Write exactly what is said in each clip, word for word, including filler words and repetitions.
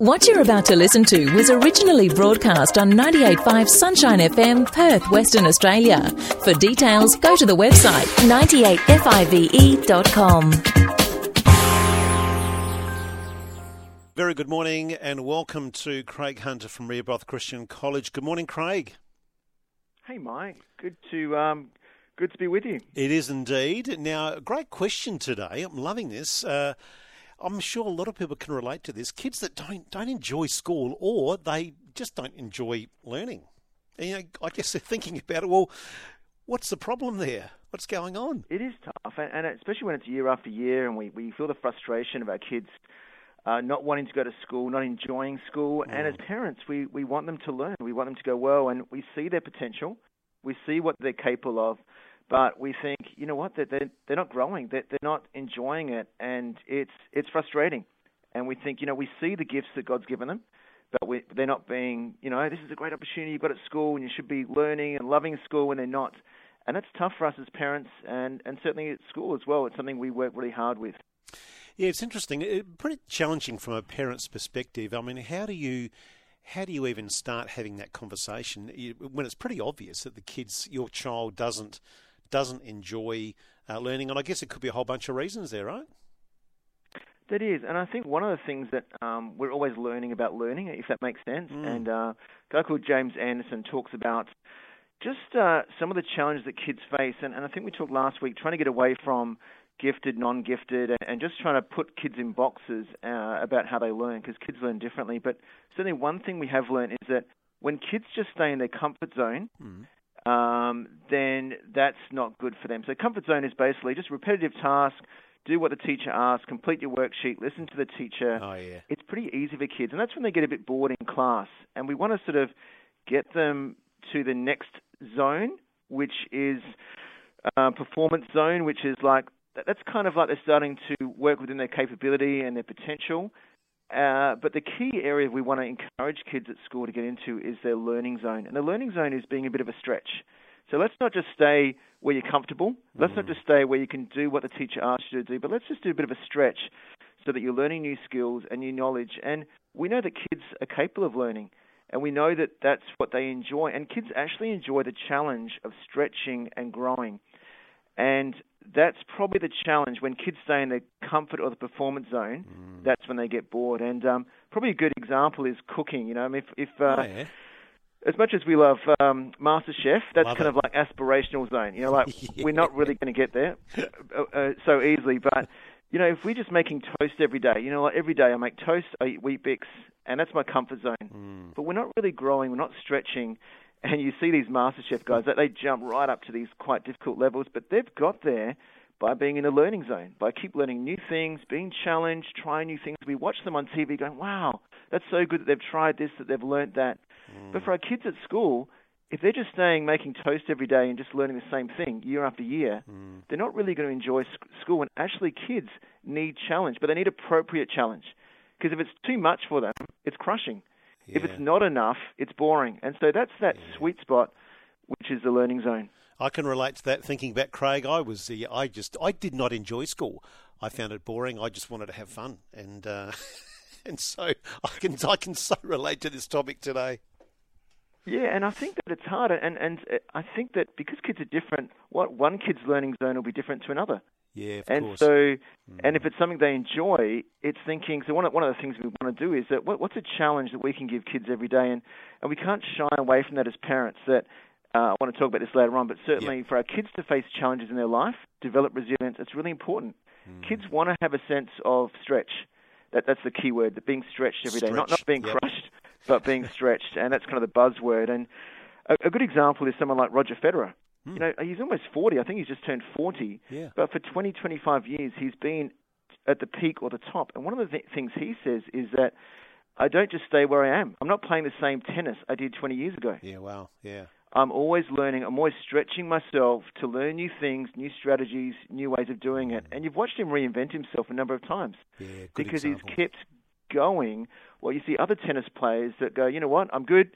What you're about to listen to was originally broadcast on ninety-eight point five Sunshine F M, Perth, Western Australia. For details, go to the website ninety-eight five e dot com. Very good morning and welcome to Craig Hunter from Rehoboth Christian College. Good morning, Craig. Hey, Mike. Good to... Um Good to be with you. It is indeed. Now, great question today. I'm loving this. Uh, I'm sure a lot of people can relate to this. Kids that don't don't enjoy school, or they just don't enjoy learning. And, you know, I guess they're thinking about it. Well, what's the problem there? What's going on? It is tough, and especially when it's year after year, and we, we feel the frustration of our kids uh, not wanting to go to school, not enjoying school. Mm. And as parents, we, we want them to learn. We want them to go well, and we see their potential. We see what they're capable of. But we think, you know what, that they're, they're not growing, that they're not enjoying it, and it's it's frustrating. And we think, you know, we see the gifts that God's given them, but we, they're not being, you know, this is a great opportunity you've got at school, and you should be learning and loving school, and they're not. And that's tough for us as parents, and, and certainly at school as well. It's something we work really hard with. Yeah, it's interesting. It's pretty challenging from a parent's perspective. I mean, how do you... How do you even start having that conversation when it's pretty obvious that the kids, your child doesn't doesn't enjoy uh, learning? And I guess it could be a whole bunch of reasons there, right? That is. And I think one of the things that um, we're always learning about learning, if that makes sense, mm. and uh, a guy called James Anderson talks about just uh, some of the challenges that kids face. And, and I think we talked last week, trying to get away from gifted, non-gifted, and just trying to put kids in boxes uh, about how they learn, because kids learn differently. But certainly one thing we have learned is that when kids just stay in their comfort zone, mm. um, then that's not good for them. So comfort zone is basically just repetitive task, do what the teacher asks, complete your worksheet, listen to the teacher. Oh, yeah. It's pretty easy for kids, and that's when they get a bit bored in class. And we want to sort of get them to the next zone, which is uh, performance zone, which is like, that's kind of like they're starting to work within their capability and their potential. Uh, but the key area we want to encourage kids at school to get into is their learning zone. And the learning zone is being a bit of a stretch. So let's not just stay where you're comfortable. Let's mm-hmm. not just stay where you can do what the teacher asks you to do, but let's just do a bit of a stretch so that you're learning new skills and new knowledge. And we know that kids are capable of learning, and we know that that's what they enjoy. And kids actually enjoy the challenge of stretching and growing. And that's probably the challenge. When kids stay in their comfort or the performance zone, mm. that's when they get bored. And um, probably a good example is cooking. You know, I mean, if, if uh, oh, yeah. as much as we love um, MasterChef, that's love kind it. of like aspirational zone. You know, like yeah. we're not really going to get there uh, so easily. But you know, if we're just making toast every day, you know, like every day I make toast, I eat Wheat Bix, and that's my comfort zone. Mm. But we're not really growing. We're not stretching. And you see these MasterChef guys, that they jump right up to these quite difficult levels, but they've got there by being in a learning zone, by keep learning new things, being challenged, trying new things. We watch them on T V going, wow, that's so good that they've tried this, that they've learned that. Mm. But for our kids at school, if they're just staying making toast every day and just learning the same thing year after year, mm. they're not really going to enjoy school. And actually kids need challenge, but they need appropriate challenge, because if it's too much for them, it's crushing. Yeah. If it's not enough, it's boring. And so that's that yeah. sweet spot, which is the learning zone. I can relate to that. Thinking back, Craig, I was the, I just, I did not enjoy school. I found it boring. I just wanted to have fun. And uh, and so I can, I can so relate to this topic today. Yeah, and I think that it's harder. And, and I think that because kids are different, what one kid's learning zone will be different to another. Yeah, of and course. So, mm. And if it's something they enjoy, it's thinking, so one of, one of the things we want to do is that what, what's a challenge that we can give kids every day? And, and we can't shy away from that as parents. That uh, I want to talk about this later on, but certainly yeah. for our kids to face challenges in their life, develop resilience, it's really important. Mm. Kids want to have a sense of stretch. That That's the key word, that being stretched every stretched. day, not, not being yep. crushed, but being stretched. And that's kind of the buzzword. And a, a good example is someone like Roger Federer. You know, he's almost forty. I think he's just turned forty. Yeah. But for twenty, twenty-five years, he's been at the peak or the top. And one of the th- things he says is that I don't just stay where I am. I'm not playing the same tennis I did twenty years ago. Yeah, wow, yeah. I'm always learning. I'm always stretching myself to learn new things, new strategies, new ways of doing it. Mm. And you've watched him reinvent himself a number of times. Yeah, good Because example. He's kept going. Well, you see other tennis players that go, you know what, I'm good.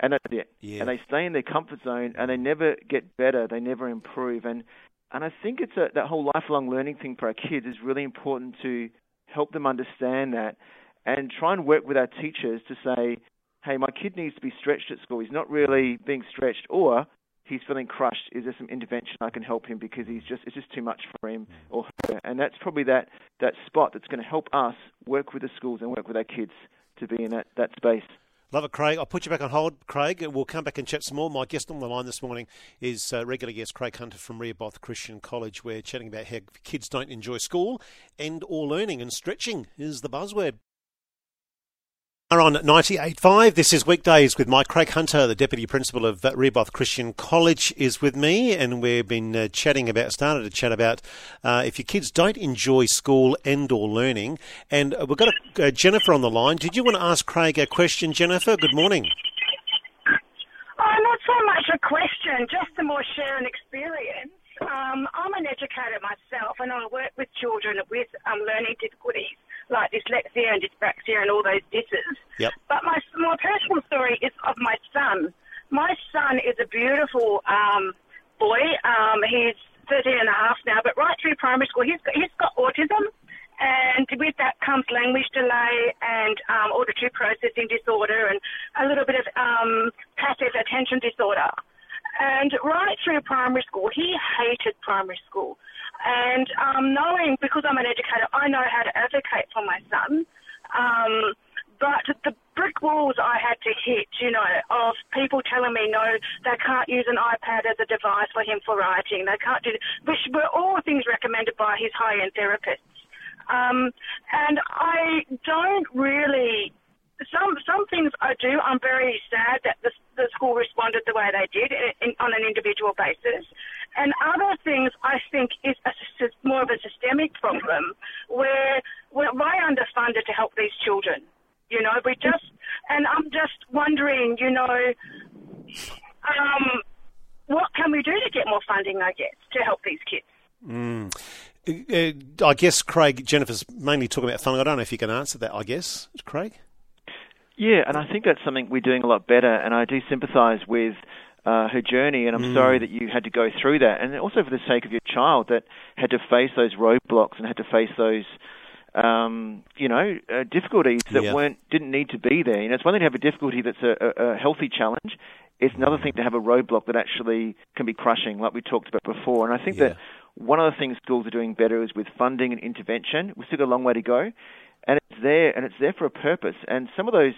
And that's it. Yeah. And they stay in their comfort zone, and they never get better. They never improve. And and I think it's a, that whole lifelong learning thing for our kids is really important to help them understand that. and try and work with our teachers to say, hey, my kid needs to be stretched at school. He's not really being stretched, or he's feeling crushed. Is there some intervention I can help him because he's just it's just too much for him or her? And that's probably that, that spot that's going to help us work with the schools and work with our kids to be in that, that space. Love it, Craig. I'll put you back on hold, Craig. We'll come back and chat some more. My guest on the line this morning is uh, regular guest Craig Hunter from Rehoboth Christian College. We're chatting about how kids don't enjoy school and or learning, and stretching is the buzzword. We're on ninety-eight point five. This is Weekdays with Mike. Craig Hunter, the Deputy Principal of Rehoboth Christian College, is with me, and we've been uh, chatting about, started to chat about uh, if your kids don't enjoy school and or learning. And we've got a, uh, Jennifer on the line. Did you want to ask Craig a question, Jennifer? Good morning. Oh, not so much a question, just a more share an experience. Um, I'm an educator myself, and I work with children with um, learning difficulties, like dyslexia and dyspraxia and all those disses. Yep. But my my personal story is of my son. My son is a beautiful um, boy. Um, he's thirteen and a half now, but right through primary school, he's got, he's got autism, and with that comes language delay and um, auditory processing disorder and a little bit of um, passive attention disorder. And right through primary school, he hated primary school. And um, knowing, because I'm an educator, I know how to advocate for my son. Um, but the brick walls I had to hit, you know, of people telling me, no, they can't use an iPad as a device for him for writing. They can't do, which were all things recommended by his high-end therapists. Um, and I don't really... Some some things I do, I'm very sad that the, the school responded the way they did in, in, on an individual basis. And other things I think is a, more of a systemic problem where we're way underfunded to help these children. You know, we just, and I'm just wondering, you know, um, what can we do to get more funding, I guess, to help these kids? Mm. Uh, I guess, Craig, Jennifer's mainly talking about funding. I don't know if you can answer that, I guess, Craig. Yeah, and I think that's something we're doing a lot better, and I do sympathise with uh, her journey, and I'm mm. sorry that you had to go through that, and also for the sake of your child that had to face those roadblocks and had to face those, um, you know, uh, difficulties that yeah. weren't didn't need to be there. You know, it's one thing to have a difficulty that's a, a, a healthy challenge. It's another thing to have a roadblock that actually can be crushing, like we talked about before. And I think yeah. that one of the things schools are doing better is with funding and intervention. We've still got a long way to go. And it's there, and it's there for a purpose. And some of those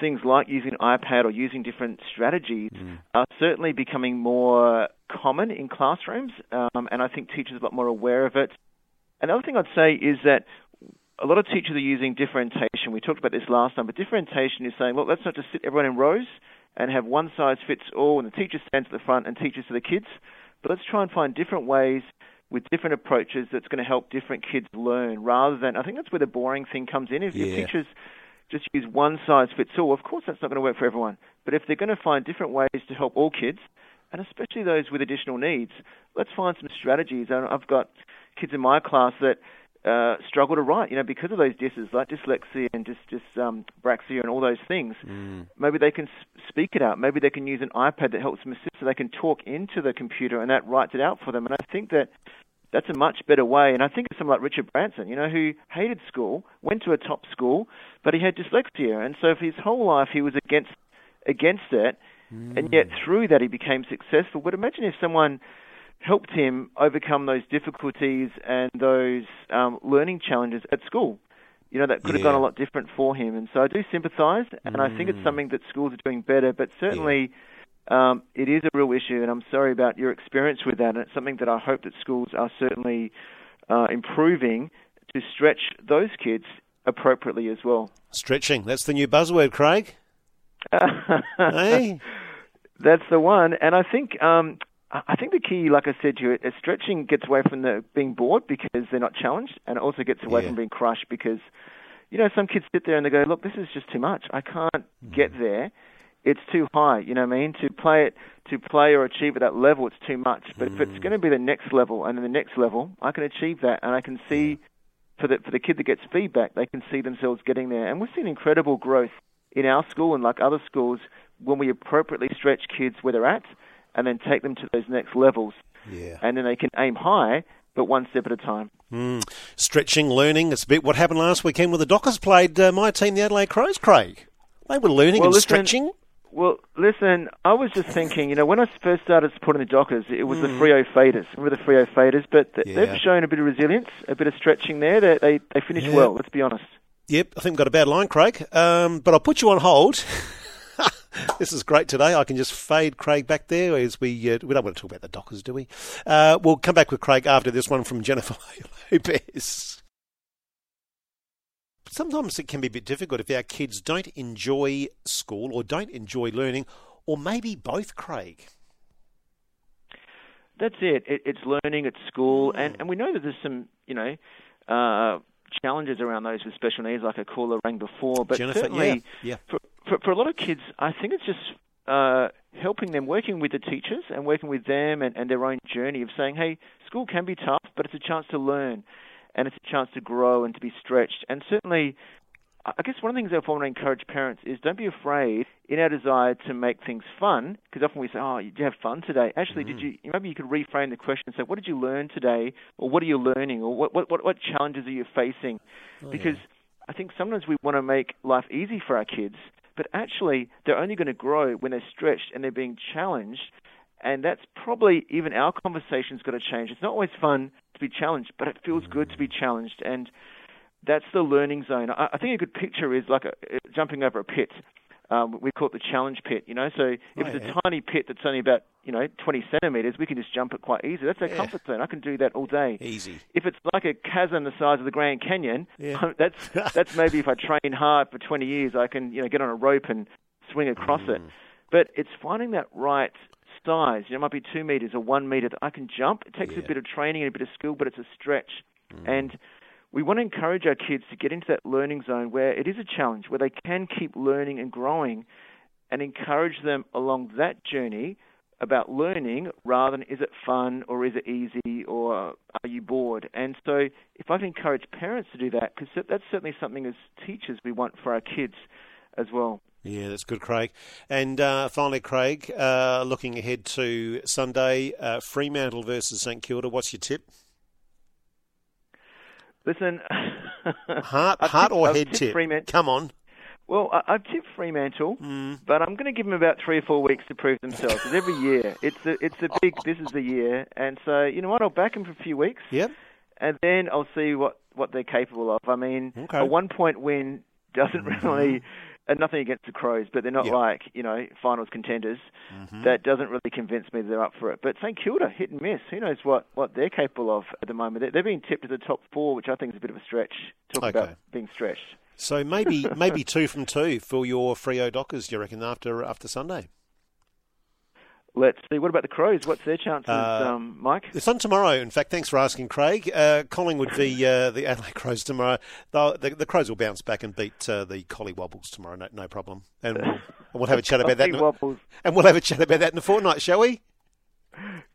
things like using an iPad or using different strategies mm. are certainly becoming more common in classrooms, um, and I think teachers are a lot more aware of it. And the other thing I'd say is that a lot of teachers are using differentiation. We talked about this last time, but differentiation is saying, look, let's not just sit everyone in rows and have one size fits all, and the teacher stands at the front and teaches to the kids, but let's try and find different ways with different approaches that's going to help different kids learn rather than... I think that's where the boring thing comes in. If, yeah. if teachers just use one size fits all, of course that's not going to work for everyone. But if they're going to find different ways to help all kids, and especially those with additional needs, let's find some strategies. And I've got kids in my class that uh, struggle to write, you know, because of those disses, like dyslexia and just, just um, dyspraxia and all those things. Mm. Maybe they can speak it out. Maybe they can use an iPad that helps them assist, so they can talk into the computer and that writes it out for them. And I think that that's a much better way. And I think of someone like Richard Branson, you know, who hated school, went to a top school, but he had dyslexia. And so for his whole life he was against against it, mm. and yet through that he became successful. But imagine if someone helped him overcome those difficulties and those um, learning challenges at school. You know, that could yeah. have gone a lot different for him. And so I do sympathise, and mm. I think it's something that schools are doing better, but certainly... Yeah. Um, it is a real issue, and I'm sorry about your experience with that. And it's something that I hope that schools are certainly uh, improving to stretch those kids appropriately as well. Stretching, that's the new buzzword, Craig. Hey? That's the one. And I think um, I think the key, like I said to you, is stretching gets away from the being bored because they're not challenged, and it also gets away yeah. from being crushed because, you know, some kids sit there and they go, look, this is just too much. I can't mm. get there. It's too high, you know what I mean? To play it, to play or achieve at that level, it's too much. But mm. if it's going to be the next level and then the next level, I can achieve that. And I can see yeah. for the for the kid that gets feedback, they can see themselves getting there. And we've seen incredible growth in our school and like other schools when we appropriately stretch kids where they're at and then take them to those next levels. Yeah. And then they can aim high, but one step at a time. Mm. Stretching, learning, it's a bit what happened last weekend when the Dockers played uh, my team, the Adelaide Crows, Craig. They were learning well, and listen, stretching. Well, listen, I was just thinking, you know, when I first started supporting the Dockers, it was mm. the Freo Faders. Remember the Freo Faders? But th- yeah. they've shown a bit of resilience, a bit of stretching there. They they, they finished yeah. well, let's be honest. Yep, I think we've got a bad line, Craig. Um, but I'll put you on hold. This is great today. I can just fade Craig back there as we uh, we don't want to talk about the Dockers, do we? Uh, we'll come back with Craig after this one from Jennifer Lopez. Sometimes it can be a bit difficult if our kids don't enjoy school or don't enjoy learning, or maybe both, Craig. That's it. it it's learning, it's school, and, and we know that there's some, you know, uh, challenges around those with special needs, like a caller rang before, but Jennifer, certainly yeah, yeah. For, for, for a lot of kids, I think it's just uh, helping them, working with the teachers and working with them and, and their own journey of saying, hey, school can be tough, but it's a chance to learn and it's a chance to grow and to be stretched. And certainly, I guess one of the things I want to encourage parents is don't be afraid in our desire to make things fun, because often we say, oh, did you have fun today? Actually, mm. did you? Maybe you could reframe the question and say, what did you learn today, or what are you learning, or what what, what challenges are you facing? Oh, because yeah. I think sometimes we want to make life easy for our kids, but actually they're only going to grow when they're stretched and they're being challenged, and that's probably even our conversation's got to change. It's not always fun to be challenged, but it feels mm. good to be challenged, and that's the learning zone. I think a good picture is like a, jumping over a pit. Um, we call it the challenge pit, you know. So if oh, it's yeah. a tiny pit that's only about, you know, twenty centimetres, we can just jump it quite easy. That's our yeah. comfort zone. I can do that all day. Easy. If it's like a chasm the size of the Grand Canyon, yeah. that's that's maybe if I train hard for twenty years, I can, you know, get on a rope and swing across mm. it. But it's finding that right size. You know, it might be two metres or one metre that I can jump. It takes yeah. a bit of training and a bit of skill, but it's a stretch. Mm. And we want to encourage our kids to get into that learning zone where it is a challenge, where they can keep learning and growing, and encourage them along that journey about learning rather than is it fun or is it easy or are you bored? And so if I can encourage parents to do that, because that's certainly something as teachers we want for our kids as well. Yeah, that's good, Craig. And uh, finally, Craig, uh, looking ahead to Sunday, uh, Fremantle versus St Kilda, what's your tip? Listen, heart, heart tipped, or I've head tip? Fremantle. Come on. Well, I, I've tipped Fremantle, mm. but I'm going to give them about three or four weeks to prove themselves. Because every year, it's a, it's a big, this is the year. And so, you know what, I'll back them for a few weeks. Yep. And then I'll see what, what they're capable of. I mean, okay. a one-point win doesn't really, and nothing against the Crows, but they're not yep. like, you know, finals contenders. Mm-hmm. That doesn't really convince me they're up for it. But St Kilda, hit and miss. Who knows what, what they're capable of at the moment. They're, they're being tipped to the top four, which I think is a bit of a stretch. Talk okay. about being stretched. So maybe maybe two from two for your Freo Dockers, do you reckon, after after Sunday? Let's see. What about the Crows? What's their chances, uh, um, Mike? It's on tomorrow, in fact. Thanks for asking, Craig. Uh, Collingwood v uh, the Adelaide Crows tomorrow. The, the Crows will bounce back and beat uh, the Collie Wobbles tomorrow, no, no problem. And we'll, we'll have a chat about that. Wobbles. And we'll have a chat about that in a fortnight, shall we?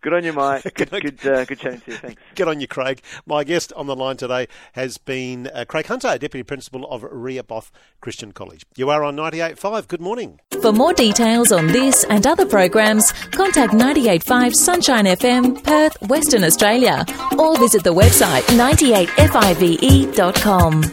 Good on you, Mike. Good, good, uh, good chatting to you. Thanks. Good on you, Craig. My guest on the line today has been uh, Craig Hunter, Deputy Principal of Rehoboth Christian College. You are on ninety-eight point five. Good morning. For more details on this and other programs, contact ninety-eight point five Sunshine F M, Perth, Western Australia, or visit the website ninety-eight five e dot com.